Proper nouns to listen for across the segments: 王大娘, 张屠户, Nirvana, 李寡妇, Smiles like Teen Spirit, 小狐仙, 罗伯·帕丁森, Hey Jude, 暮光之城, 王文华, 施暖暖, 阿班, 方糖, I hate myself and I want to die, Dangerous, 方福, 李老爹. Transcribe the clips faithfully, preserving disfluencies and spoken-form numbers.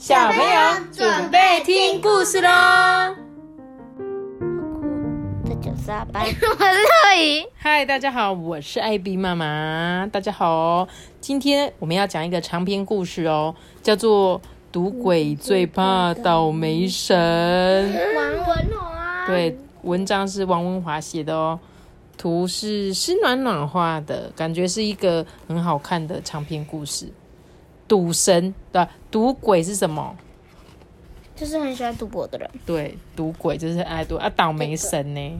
小朋友准备听故事喽！这就是阿班，我是乐怡。嗨，大家好，我是艾比妈妈。大家好哦，今天我们要讲一个长篇故事哦，叫做《赌鬼最怕倒霉神》。王文华。对，文章是王文华写的哦，图是施暖暖画的，感觉是一个很好看的长篇故事。赌神，对吧？赌鬼是什么？就是很喜欢赌博的人。对，赌鬼就是爱赌啊。倒霉神呢？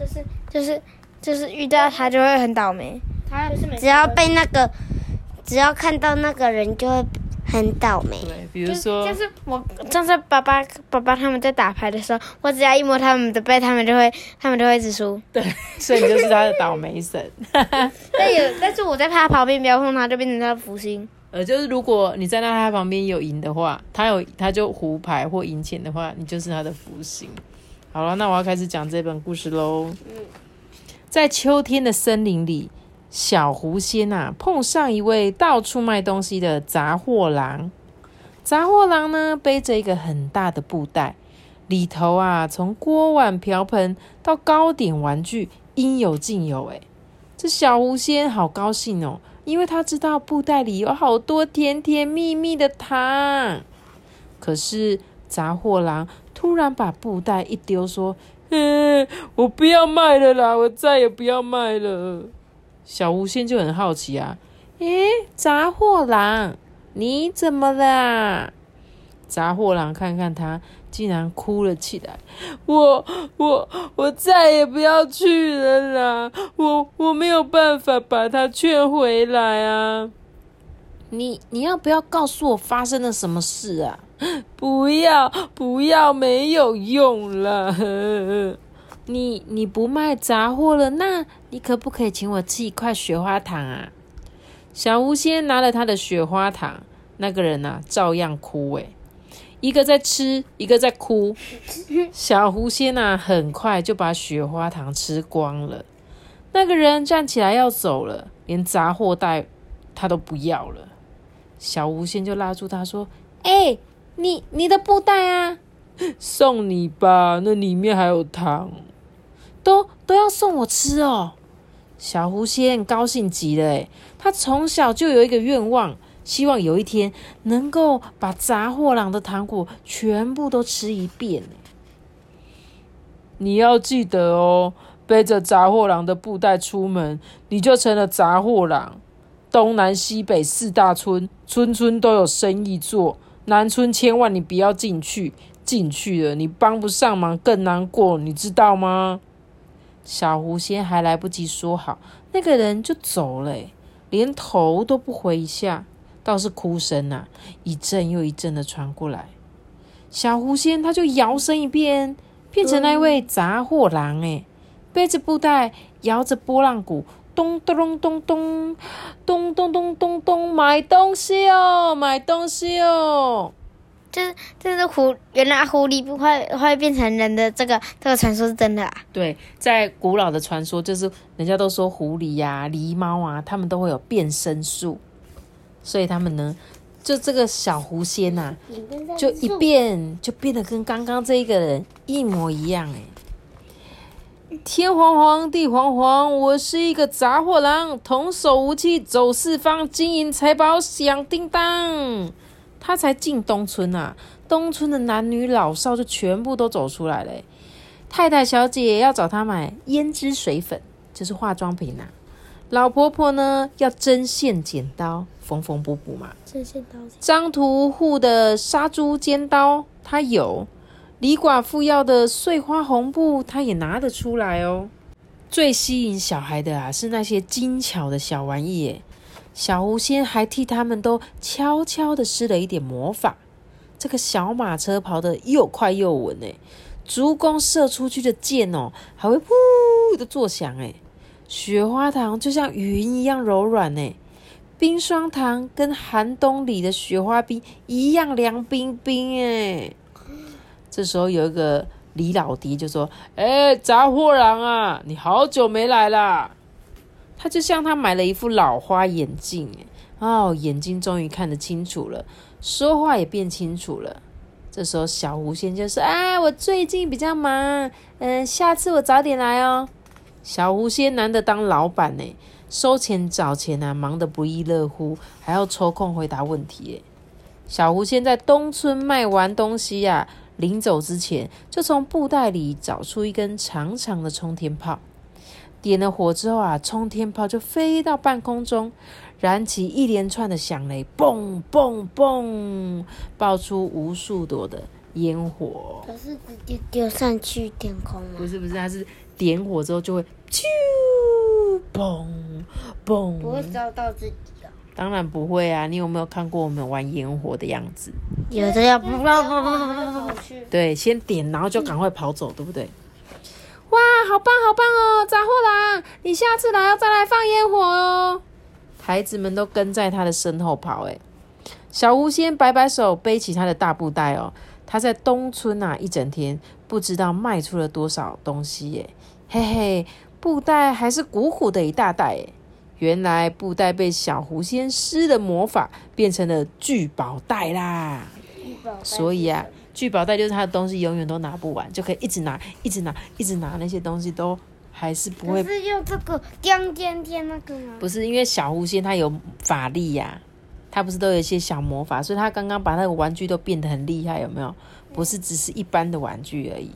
就是就是就是遇到他就会很倒霉。他就是每次只要被那个，只要看到那个人就会很倒霉。对，比如说，就是我上次爸爸爸爸他们在打牌的时候，我只要一摸他们的背，他们就会他们就会一直输。对，所以你就是他的倒霉神。但有，但是我在他旁边不要碰他，就变成他的福星。呃，就是如果你站在他旁边有赢的话，他有他就胡牌或赢钱的话，你就是他的福星。好了，那我要开始讲这本故事喽。嗯，在秋天的森林里，小狐仙啊碰上一位到处卖东西的杂货郎。杂货郎呢背着一个很大的布袋，里头啊从锅碗瓢盆到糕点玩具应有尽有。哎，这小狐仙好高兴哦。因为他知道布袋里有好多甜甜蜜蜜的糖，可是杂货郎突然把布袋一丢，说：“嗯，我不要卖了啦，我再也不要卖了。”小狐仙就很好奇啊，诶，杂货郎，你怎么啦？杂货郎看看他，竟然哭了起来。我我我再也不要去了啦！我我没有办法把他劝回来啊！你你要不要告诉我发生了什么事啊？不要不要，没有用啦！你你不卖杂货了，那你可不可以请我吃一块雪花糖啊？小狐仙拿了他的雪花糖，那个人啊照样哭诶。一个在吃，一个在哭。小狐仙啊，很快就把雪花糖吃光了。那个人站起来要走了，连杂货袋他都不要了。小狐仙就拉住他说：“哎、欸，你你的布袋啊，送你吧，那里面还有糖。都都要送我吃哦。”小狐仙高兴极了，哎，他从小就有一个愿望。希望有一天能够把杂货郎的糖果全部都吃一遍。你要记得哦，背着杂货郎的布袋出门，你就成了杂货郎。东南西北四大村，村村都有生意做。南村千万你不要进去，进去了你帮不上忙更难过，你知道吗？小狐仙还来不及说好，那个人就走了，连头都不回一下。倒是哭声啊，一阵又一阵的传过来。小狐仙他就摇身一变，变成那位杂货郎哎，背着布袋，摇着拨浪鼓，咚咚咚咚咚咚咚咚咚，买东西哦，买东西哦。就是就是狐，原来狐狸不会会变成人的这个这个传说是真的啊？对，在古老的传说，就是人家都说狐狸呀、啊、狸猫啊，他们都会有变身术。所以他们呢，就这个小狐仙啊，就一变就变得跟刚刚这一个人一模一样哎！天黄黄地黄黄，我是一个杂货郎，童叟无欺，走四方，金银财宝响叮当。他才进东村啊，东村的男女老少就全部都走出来了。太太小姐要找他买胭脂水粉，就是化妆品啊。老婆婆呢要针线剪刀，缝缝补补嘛。针线刀。张屠户的杀猪尖刀她有，李寡妇要的碎花红布她也拿得出来哦。最吸引小孩的啊是那些精巧的小玩意耶，小狐仙还替他们都悄悄的施了一点魔法。这个小马车跑得又快又稳耶，竹弓射出去的箭哦，还会噗的作响耶。雪花糖就像云一样柔软耶，冰霜糖跟寒冬里的雪花冰一样凉冰冰耶。这时候有一个李老爹就说：“哎，杂货郎啊，你好久没来啦！”他就向他买了一副老花眼镜耶，哦，眼睛终于看得清楚了，说话也变清楚了。这时候小狐仙就说：“啊，我最近比较忙，嗯，下次我早点来哦。”小狐仙难得当老板呢，收钱找钱啊，忙得不亦乐乎，还要抽空回答问题耶。小狐仙在东村卖完东西啊，临走之前就从布袋里找出一根长长的冲天炮，点了火之后啊，冲天炮就飞到半空中，燃起一连串的响雷，嘣嘣嘣，爆出无数朵的烟火。可是直接丢上去天空吗？不是不是，它是点火之后就会啾嘣嘣。不会烧到自己啊？当然不会啊！你有没有看过我们玩烟火的样子？有的要不要跑去？对，先点，然后就赶快跑走，对不对？哇，好棒好棒哦，杂货郎，你下次来要再来放烟火哦！孩子们都跟在他的身后跑。哎，小狐仙摆摆手，背起他的大布袋哦。他在东村啊一整天，不知道卖出了多少东西耶！嘿嘿，布袋还是鼓鼓的一大袋耶！原来布袋被小狐仙施的魔法变成了聚宝袋啦！所以啊，聚宝袋就是他的东西永远都拿不完，就可以一直拿、一直拿、一直拿，那些东西都还是不会。可是用这个将尖尖那个吗？不是，因为小狐仙他有法力呀、啊，他不是都有一些小魔法，所以他刚刚把那个玩具都变得很厉害，有没有？不是只是一般的玩具而已。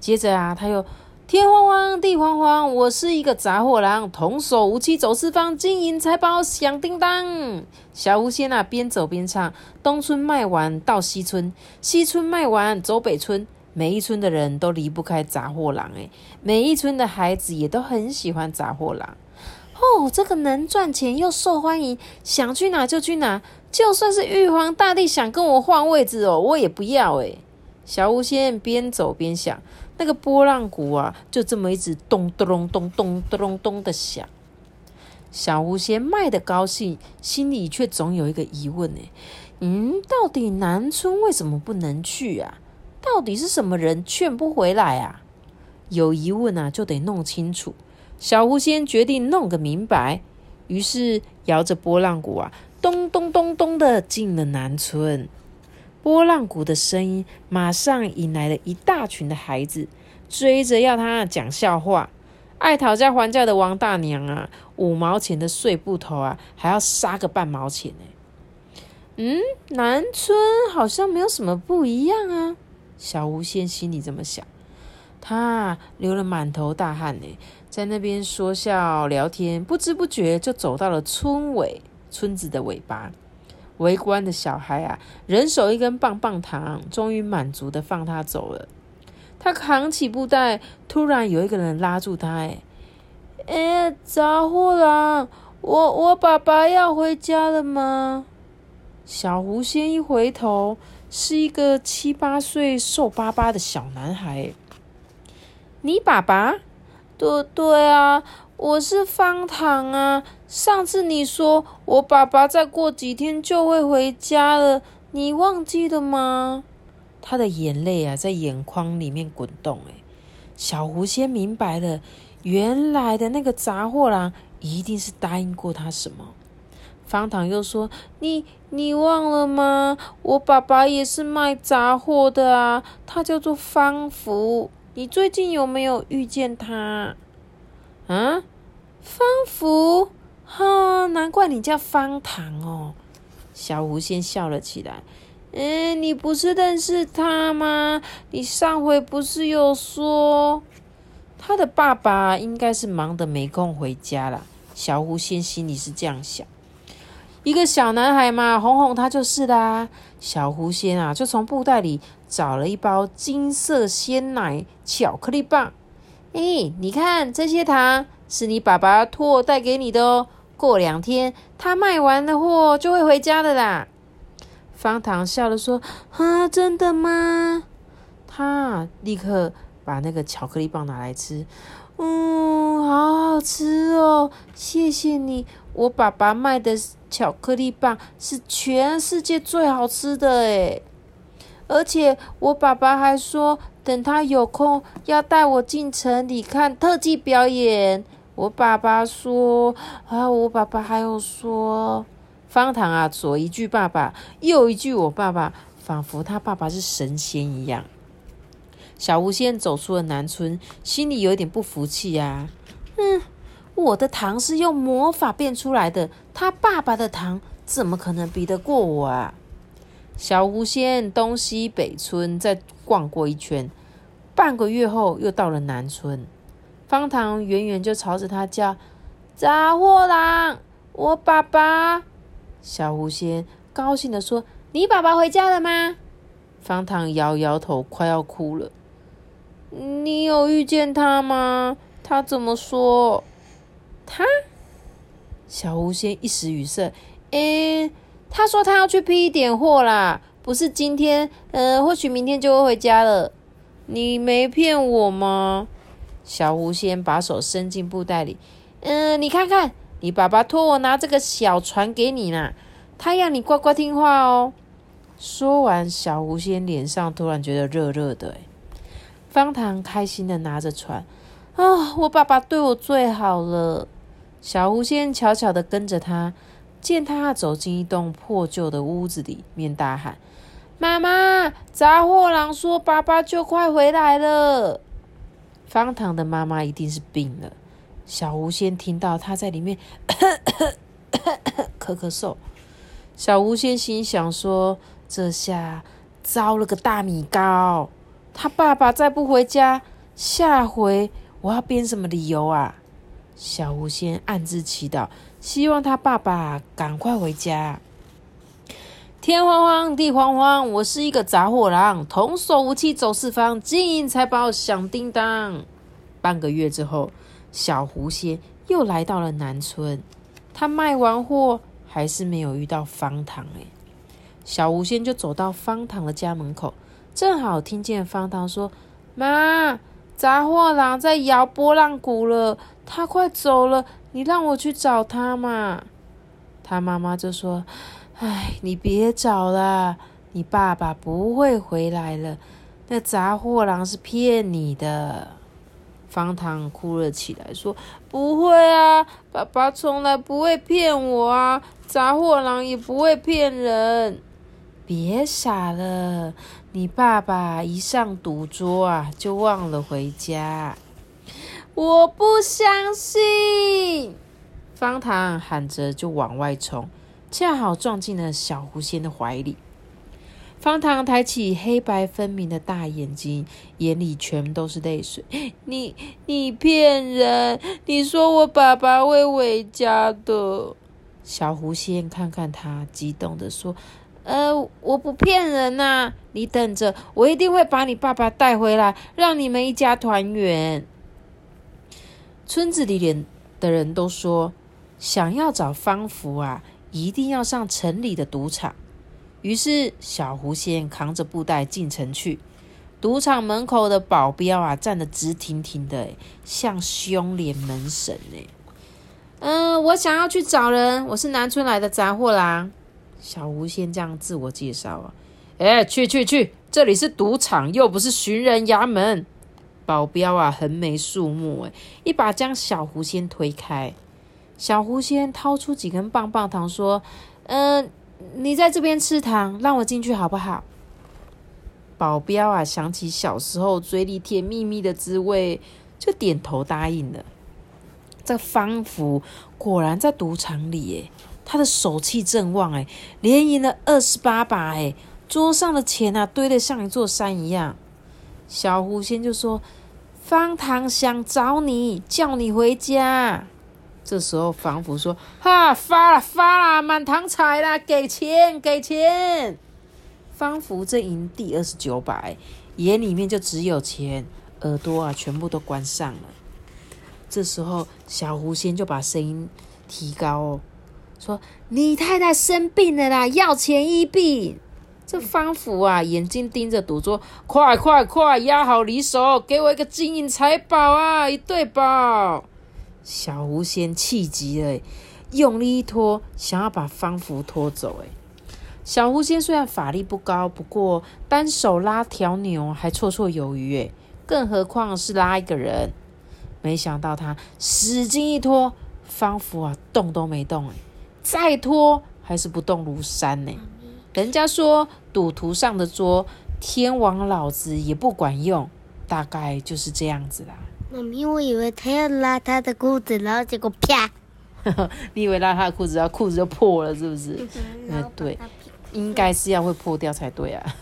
接着啊，他又。天慌慌，地慌慌，我是一个杂货郎，童叟无欺走四方，金银财宝响叮当。小狐仙啊，边走边唱，东村卖完到西村，西村卖完走北村，每一村的人都离不开杂货郎哎，每一村的孩子也都很喜欢杂货郎。哦，这个能赚钱又受欢迎，想去哪就去哪，就算是玉皇大帝想跟我换位置哦，我也不要哎。小狐仙边走边想。那个波浪鼓啊，就这么一直咚咚咚咚咚咚的响。小狐仙卖的高兴，心里却总有一个疑问哎，嗯，到底南村为什么不能去啊？到底是什么人劝不回来啊？有疑问啊，就得弄清楚。小狐仙决定弄个明白，于是摇着波浪鼓啊，咚咚咚咚的进了南村。波浪鼓的声音马上引来了一大群的孩子，追着要他讲笑话。爱讨价还价的王大娘啊，五毛钱的碎布头啊，还要杀个半毛钱欸。嗯，南村好像没有什么不一样啊。小狐仙心里这么想，他流了满头大汗欸，在那边说笑聊天，不知不觉就走到了村尾村子的尾巴。围观的小孩啊，人手一根棒棒糖，终于满足的放他走了。他扛起布袋，突然有一个人拉住他，哎，哎，杂货郎，我我爸爸要回家了吗？小狐仙一回头，是一个七八岁瘦巴巴的小男孩。你爸爸？对对啊。我是方糖啊，上次你说我爸爸再过几天就会回家了，你忘记了吗？他的眼泪啊，在眼眶里面滚动哎。小狐仙明白了，原来的那个杂货郎一定是答应过他什么。方糖又说：“你你忘了吗？我爸爸也是卖杂货的啊，他叫做方福。你最近有没有遇见他？”啊？方福，哦，难怪你叫方糖哦。小狐仙笑了起来。嗯，你不是认识他吗？你上回不是有说他的爸爸应该是忙得没空回家啦？小狐仙心里是这样想。一个小男孩嘛，哄哄他就是啦。小狐仙啊，就从布袋里找了一包金色鲜奶巧克力棒。哎、欸，你看这些糖是你爸爸托我带给你的哦。过两天他卖完的货就会回家的啦。方糖笑着说：“啊，真的吗？”他立刻把那个巧克力棒拿来吃。嗯，好好吃哦，谢谢你。我爸爸卖的巧克力棒是全世界最好吃的诶，而且我爸爸还说。等他有空要带我进城里看特技表演。我爸爸说，啊，我爸爸还有说，方糖啊，左一句爸爸，右一句我爸爸，仿佛他爸爸是神仙一样。小无限走出了南村，心里有点不服气啊。嗯，我的糖是用魔法变出来的，他爸爸的糖怎么可能比得过我啊？小狐仙东西北村再逛过一圈，半个月后又到了南村。方糖远远就朝着他叫：“杂货郎，我爸爸。”小狐仙高兴地说：“你爸爸回家了吗？”方糖摇摇头，快要哭了。“你有遇见他吗？他怎么说？”“他？”小狐仙一时语塞。诶。他说他要去批一点货啦，不是今天，呃，或许明天就会回家了。你没骗我吗？小狐仙把手伸进布袋里，嗯、呃，你看看，你爸爸托我拿这个小船给你啦，他要你乖乖听话哦。说完，小狐仙脸上突然觉得热热的。方糖开心的拿着船，啊、哦，我爸爸对我最好了。小狐仙悄悄的跟着他。见他走进一栋破旧的屋子里面，大喊：“妈妈，杂货郎说爸爸就快回来了。”方糖的妈妈一定是病了。小狐仙听到他在里面咳咳咳咳咳咳嗽，小狐仙心想说：“这下糟了个大米糕！他爸爸再不回家，下回我要编什么理由啊？”小狐仙暗自祈祷，希望他爸爸赶快回家。天荒荒，地荒荒，我是一个杂货郎，童叟无欺走四方，金银财宝响叮当。半个月之后，小狐仙又来到了南村，他卖完货还是没有遇到方糖哎。小狐仙就走到方糖的家门口，正好听见方糖说：“妈，杂货郎在摇波浪鼓了，他快走了，你让我去找他嘛。”他妈妈就说：“哎，你别找了，你爸爸不会回来了，那杂货郎是骗你的。”方糖哭了起来说：“不会啊，爸爸从来不会骗我啊，杂货郎也不会骗人。”“别傻了，你爸爸一上赌桌啊，就忘了回家。”“我不相信！”方糖喊着就往外冲，恰好撞进了小狐仙的怀里。方糖抬起黑白分明的大眼睛，眼里全都是泪水。你你骗人！你说我爸爸会回家的。”小狐仙看看他，激动地说：“呃，我不骗人啊，你等着，我一定会把你爸爸带回来，让你们一家团圆。”村子里的人都说，想要找方福啊，一定要上城里的赌场。于是小狐仙扛着布袋进城去，赌场门口的保镖啊，站得直挺挺的，像凶脸门神哎。嗯、呃，我想要去找人，我是南村来的杂货郎。小狐仙这样自我介绍啊。哎，去去去，这里是赌场，又不是寻人衙门。保镖啊，横眉竖目，一把将小狐仙推开。小狐仙掏出几根棒棒糖，说：“嗯、呃，你在这边吃糖，让我进去好不好？”保镖啊，想起小时候嘴里甜蜜蜜的滋味，就点头答应了。这方福果然在赌场里耶，他的手气正旺哎，连赢了二十八把哎，桌上的钱啊，堆得像一座山一样。小狐仙就说：“方糖想找你，叫你回家。”这时候方福说：“哈，发啦发啦，满堂彩啦，给钱给钱！”方福正赢第二十九把，眼里面就只有钱，耳朵啊全部都关上了。这时候小狐仙就把声音提高哦，说：“你太太生病了啦，要钱医病。”这方福啊，眼睛盯着赌桌，快快快，压好离手，给我一个金银财宝啊，一对宝！小狐仙气急了，用力一拖，想要把方福拖走。小狐仙虽然法力不高，不过单手拉条牛还绰绰有余，更何况是拉一个人。没想到他使劲一拖，方福啊，动都没动，再拖。还是不动如山呢。人家说赌徒上的桌，天王老子也不管用，大概就是这样子啦。妈咪，我以为他要拉他的裤子，然后结果啪你以为拉他的裤子，然后裤子就破了是不是？嗯，对，应该是要会破掉才对啊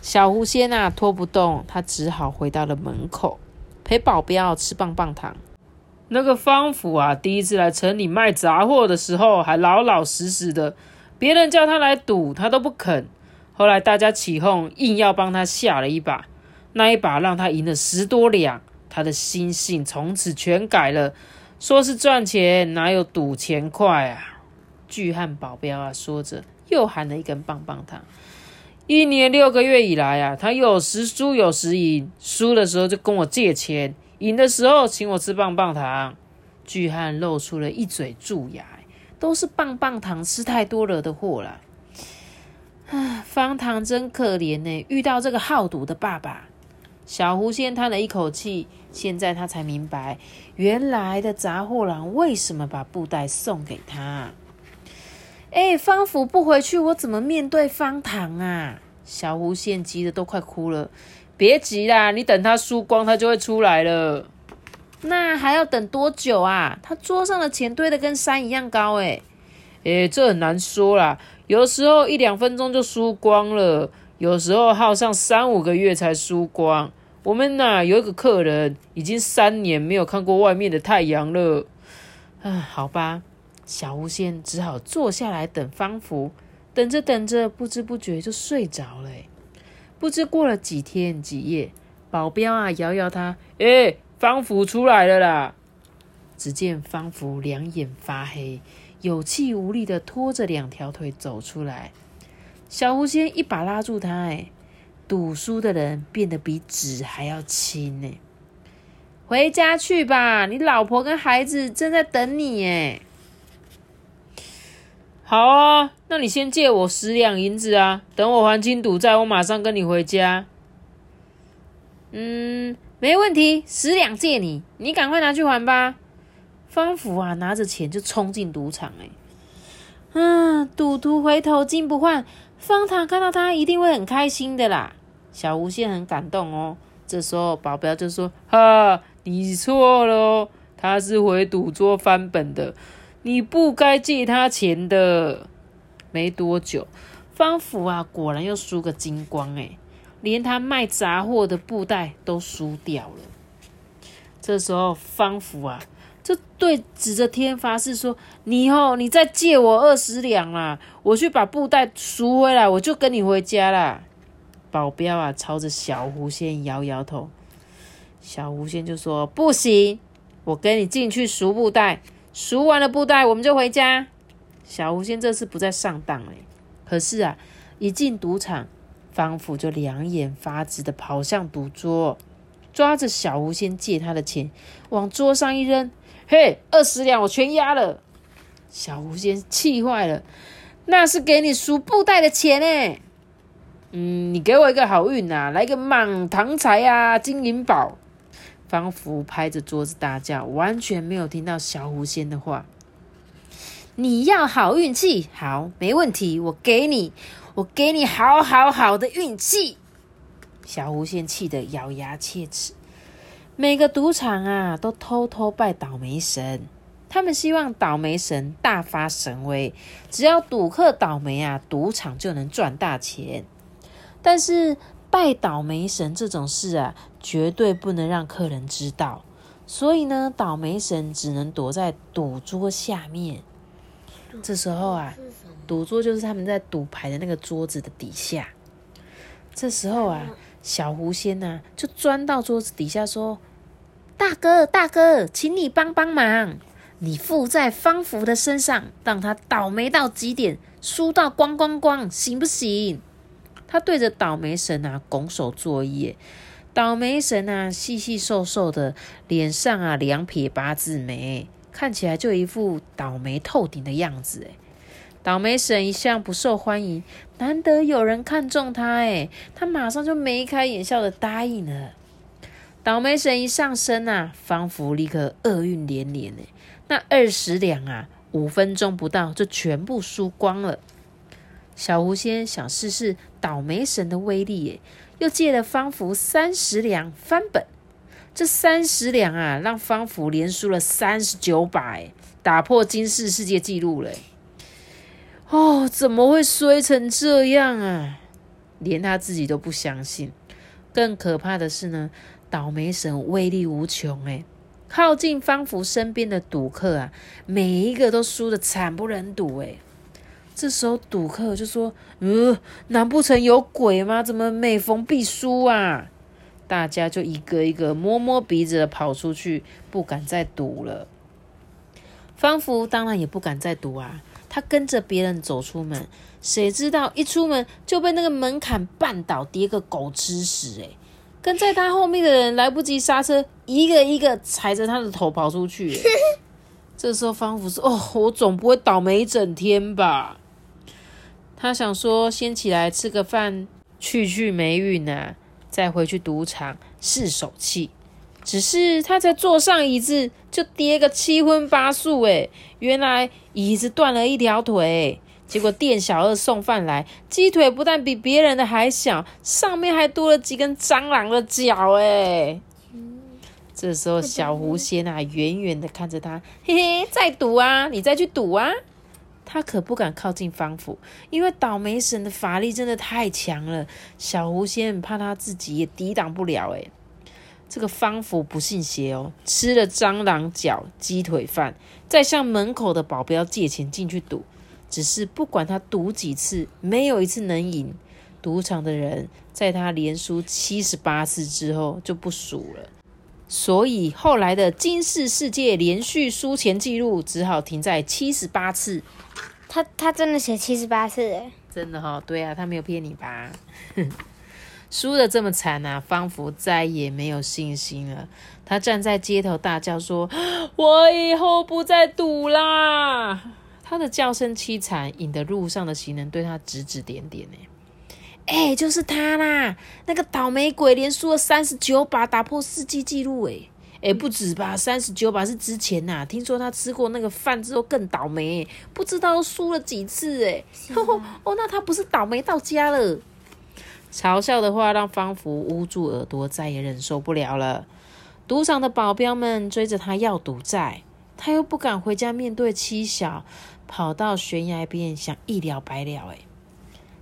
小狐仙啊拖不动，他只好回到了门口，陪保镖吃棒棒糖。那个方甫啊，第一次来城里卖杂货的时候还老老实实的，别人叫他来赌他都不肯，后来大家起哄，硬要帮他下了一把，那一把让他赢了十多两，他的心性从此全改了，说是赚钱，哪有赌钱快啊。巨汉保镖啊说着又含了一根棒棒糖。一年六个月以来啊，他有时输有时赢，输的时候就跟我借钱，赢的时候请我吃棒棒糖。巨汉露出了一嘴蛀牙，都是棒棒糖吃太多惹的祸啦。方糖真可怜耶，遇到这个好赌的爸爸。小狐仙叹了一口气，现在他才明白原来的杂货郎为什么把布袋送给他。哎，方甫不回去，我怎么面对方糖啊？小狐仙急得都快哭了。别急啦，你等他输光，他就会出来了。那还要等多久啊？他桌上的钱堆得跟山一样高哎。哎，这很难说啦，有时候一两分钟就输光了，有时候耗上三五个月才输光。我们哪有一个客人已经三年没有看过外面的太阳了。啊，好吧。小狐仙只好坐下来等方福，等着等着不知不觉就睡着了。不知过了几天几夜，保镖啊摇摇他，诶，方福出来了啦。只见方福两眼发黑，有气无力的拖着两条腿走出来。小狐仙一把拉住他，诶，赌输的人变得比纸还要轻诶。回家去吧，你老婆跟孩子正在等你诶。好啊，那你先借我十两银子啊，等我还清赌债，我马上跟你回家。嗯，没问题，十两借你，你赶快拿去还吧。方甫啊，拿着钱就冲进赌场哎。嗯，赌徒回头金不换，方糖看到他一定会很开心的啦。小狐仙很感动哦。这时候保镖就说：“哈，你错了哦，他是回赌桌翻本的。”你不该借他钱的。没多久，方甫啊果然又输个精光哎，连他卖杂货的布袋都输掉了。这时候方甫啊就对指着天发誓说：“你以后你再借我二十两啦，我去把布袋赎回来，我就跟你回家啦。”保镖啊朝着小狐仙摇摇头，小狐仙就说：“不行，我跟你进去赎布袋。”赎完了布袋，我们就回家。小狐仙这次不再上当了。可是啊，一进赌场，方甫就两眼发直的跑向赌桌，抓着小狐仙借他的钱，往桌上一扔，嘿，二十两我全压了。小狐仙气坏了，那是给你赎布袋的钱耶。嗯，你给我一个好运啊，来个满堂财啊，金银宝。方福拍着桌子大叫，完全没有听到小狐仙的话。你要好运气，好，没问题，我给你，我给你好好好的运气。小狐仙气得咬牙切齿。每个赌场啊，都偷偷拜倒霉神，他们希望倒霉神大发神威，只要赌客倒霉啊，赌场就能赚大钱。但是拜倒霉神这种事啊，绝对不能让客人知道，所以呢，倒霉神只能躲在赌桌下面。这时候啊，赌桌就是他们在赌牌的那个桌子的底下。这时候啊，小狐仙啊就钻到桌子底下说：“大哥，大哥，请你帮帮忙，你附在方福的身上，让他倒霉到极点，输到光光光，行不行？”他对着倒霉神啊拱手作揖。倒霉神啊细细瘦瘦的，脸上啊两撇八字眉，看起来就一副倒霉透顶的样子。倒霉神一向不受欢迎，难得有人看中他，他马上就眉开眼笑的答应了。倒霉神一上身啊，方福立刻厄运连连。那二十两啊五分钟不到就全部输光了。小狐仙想试试倒霉神的威力耶，又借了方福三十两翻本。这三十两啊，让方福连输了三十九把耶，打破金氏世界纪录了耶。哦，怎么会衰成这样啊？连他自己都不相信。更可怕的是呢，倒霉神威力无穷耶，靠近方福身边的赌客啊，每一个都输得惨不忍睹耶。这时候赌客就说：呃，难不成有鬼吗？怎么每逢必输啊？大家就一个一个摸摸鼻子的跑出去，不敢再赌了。方福当然也不敢再赌啊，他跟着别人走出门，谁知道一出门就被那个门槛绊倒，跌个狗吃屎耶。跟在他后面的人来不及刹车，一个一个踩着他的头跑出去耶。这时候方福说：哦，我总不会倒霉一整天吧？他想说先起来吃个饭，去去霉运啊，再回去赌场试手气。只是他才坐上椅子就跌个七荤八素耶，原来椅子断了一条腿，结果店小二送饭来，鸡腿不但比别人的还小，上面还多了几根蟑螂的脚耶。这时候小狐仙啊，远远的看着他，嘿嘿，再赌啊，你再去赌啊。他可不敢靠近方福，因为倒霉神的法力真的太强了，小狐仙怕他自己也抵挡不了耶。这个方福不信邪哦，吃了蟑螂脚鸡腿饭，再向门口的保镖借钱进去赌。只是不管他赌几次，没有一次能赢。赌场的人在他连输七十八次之后就不数了，所以后来的金氏世界连续输钱记录只好停在七十八次。他他真的写七十八次耶？真的哦，对啊，他没有骗你吧？输得这么惨啊，方福再也没有信心了。他站在街头大叫说：我以后不再赌啦！他的叫声凄惨，引得路上的行人对他指指点点耶。哎、欸，就是他啦，那个倒霉鬼连输了三十九把，打破世纪纪录哎。哎、欸，不止吧，三十九把是之前呐、啊，听说他吃过那个饭之后更倒霉，不知道输了几次哎。哦, 哦，那他不是倒霉到家了？嘲笑的话让方福捂住耳朵，再也忍受不了了。赌场的保镖们追着他要赌债，他又不敢回家面对妻小，跑到悬崖边想一了百了哎。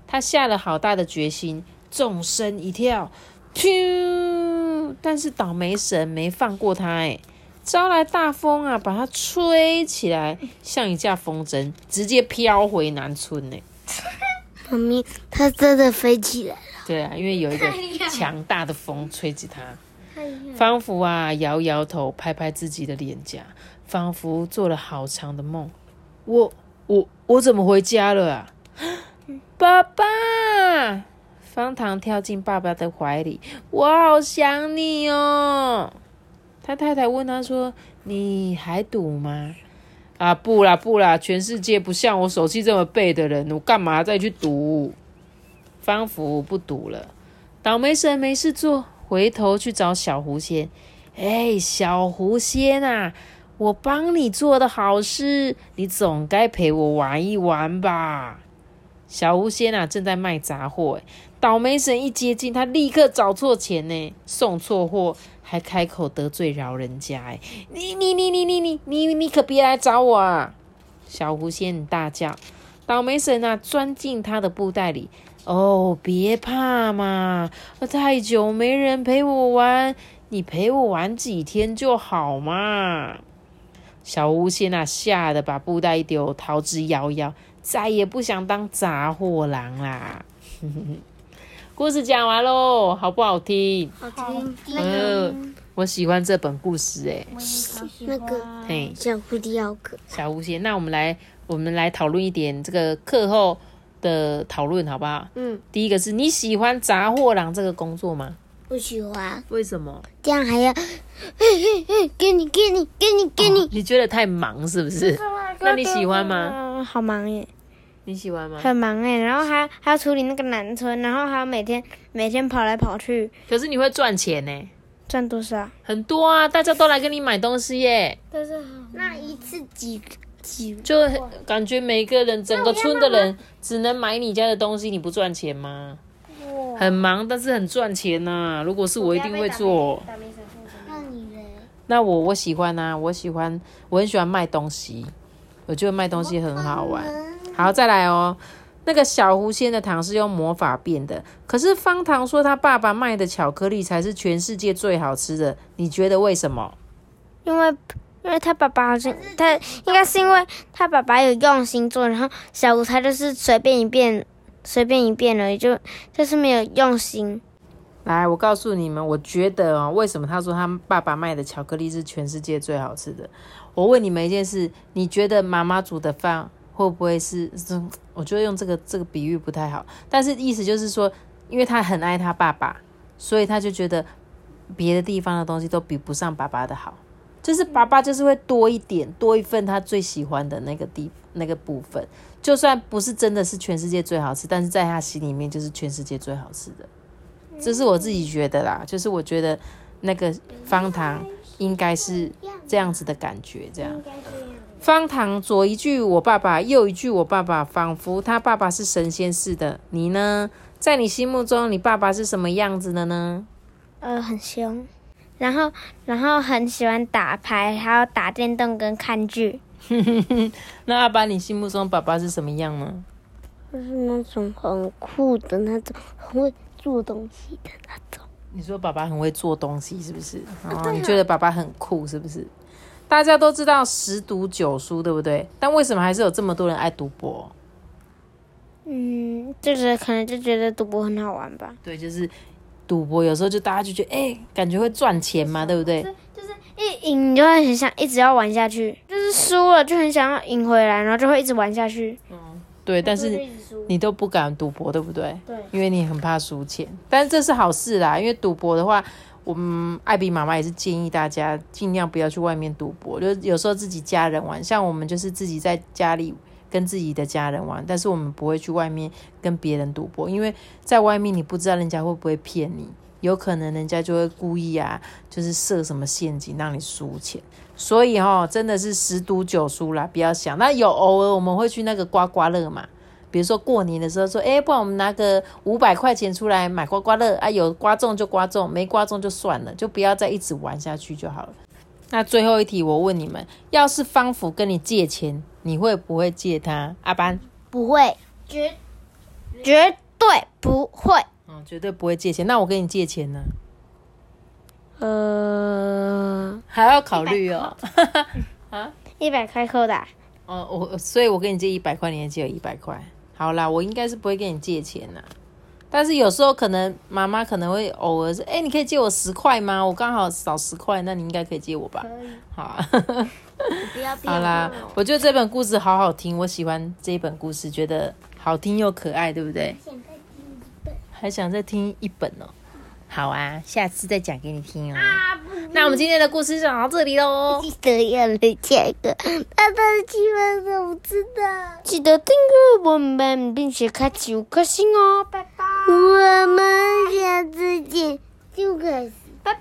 他下了好大的决心，纵身一跳，噗！但是倒霉神没放过他哎，招来大风啊，把他吹起来，像一架风筝，直接飘回南村哎。妈咪，他真的飞起来了。对啊，因为有一个强大的风吹起他。方福啊，摇摇头，拍拍自己的脸颊，仿佛做了好长的梦。我我我怎么回家了啊？爸爸，方糖跳进爸爸的怀里，我好想你哦。他太太问他说：你还赌吗？啊，不啦不啦，全世界不像我手气这么背的人，我干嘛再去赌？方福不赌了。倒霉神没事做，回头去找小狐仙。哎，小狐仙啊，我帮你做的好事，你总该陪我玩一玩吧。小狐仙啊，正在卖杂货，倒霉神一接近，他立刻找错钱呢，送错货，还开口得罪饶人家。你你你你你你你你可别来找我啊！小狐仙大叫，倒霉神啊，钻进他的布袋里。哦，别怕嘛，太久没人陪我玩，你陪我玩几天就好嘛。小狐仙啊，吓得把布袋一丢，逃之夭夭。再也不想当杂货郎啦。故事讲完咯，好不好听？好听。那个、呃，我喜欢这本故事哎。那个，哎，小狐狸好可爱。小狐仙，那我们来，我们来讨论一点这个课后的讨论，好不好？嗯。第一个是你喜欢杂货郎这个工作吗？不喜欢。为什么？这样还要，嘿嘿嘿，给你给你给你给你、哦。你觉得太忙是不是？那你喜欢吗？好忙耶。你喜欢吗？很忙哎、欸，然后还还要处理那个南村，然后还要每天每天跑来跑去。可是你会赚钱呢、欸？赚多少？很多啊！大家都来跟你买东西耶、欸。但是那一次几就感觉每个人整个村的人只能买你家的东西，你不赚钱吗？很忙，但是很赚钱呐、啊。如果是我，一定会做。那你呢？那我我喜欢啊，我喜欢，我很喜欢卖东西，我觉得卖东西很好玩。好，再来哦。那个小狐仙的糖是用魔法变的，可是方糖说他爸爸卖的巧克力才是全世界最好吃的，你觉得为什么？因为。因为他爸爸好像，他应该是因为他爸爸有用心做，然后小狐他就是随便一变，随便一变而已，就就是没有用心。来，我告诉你们，我觉得哦，为什么他说他爸爸卖的巧克力是全世界最好吃的？我问你们一件事，你觉得妈妈煮的饭会不会是？我觉得用这个这个比喻不太好，但是意思就是说，因为他很爱他爸爸，所以他就觉得别的地方的东西都比不上爸爸的好。就是爸爸就是会多一点，多一份他最喜欢的那个地那个部分，就算不是真的是全世界最好吃，但是在他心里面就是全世界最好吃的。这是我自己觉得啦，就是我觉得那个方糖应该是这样子的感觉，这样。方糖左一句我爸爸，右一句我爸爸，仿佛他爸爸是神仙似的。你呢？在你心目中，你爸爸是什么样子的呢？呃，很凶。然后，然后很喜欢打牌，还有打电动跟看剧。那阿爸，你心目中爸爸是什么样呢？就是那种很酷的那种，很会做东西的那种。你说爸爸很会做东西，是不是？哦，啊、你觉得爸爸很酷，是不是？大家都知道十赌九输，对不对？但为什么还是有这么多人爱赌博？嗯，就是可能就觉得赌博很好玩吧。对，就是。赌博有时候就大家就觉得，哎、欸，感觉会赚钱嘛，对不对？就是一赢你就会很想一直要玩下去，就是输了就很想要赢回来，然后就会一直玩下去。嗯，对，但是你都不敢赌博，对不对？对，因为你很怕输钱。但是这是好事啦，因为赌博的话，我们艾比妈妈也是建议大家尽量不要去外面赌博，就是有时候自己家人玩，像我们就是自己在家里。跟自己的家人玩，但是我们不会去外面跟别人赌博，因为在外面你不知道人家会不会骗你，有可能人家就会故意啊，就是设什么陷阱让你输钱。所以哦，真的是十赌九输啦，不要想。那有偶尔我们会去那个刮刮乐嘛，比如说过年的时候说，哎、欸，不然我们拿个五百块钱出来买刮刮乐啊，有刮中就刮中，没刮中就算了，就不要再一直玩下去就好了。那最后一题我问你们，要是方福跟你借钱，你会不会借他？阿班不会，绝绝对不会、嗯、绝对不会借钱。那我跟你借钱呢？呃，还要考虑哦。啊，一百块扣的、啊、哦，我所以我跟你借一百块，你也借我一百块。好啦，我应该是不会跟你借钱啦，但是有时候可能妈妈可能会偶尔说，哎、欸，你可以借我十块吗？我刚好少十块，那你应该可以借我吧？可以。好、啊不要不要，好啦，我觉得这本故事好好听，我喜欢这本故事，觉得好听又可爱，对不对？还想再听一本，还想再听一本哦。好啊，下次再讲给你听哦。啊、那我们今天的故事就讲到这里喽。记得要来加个爸爸的气氛，我不知道。记得订阅我们，并且开启五颗星哦，拜拜。我们下次见，就开始。拜拜！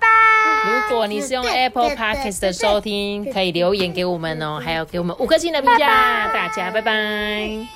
如果你是用 Apple Podcast 的收听，可以留言给我们哦，还有给我们五颗星的评价。大家拜拜。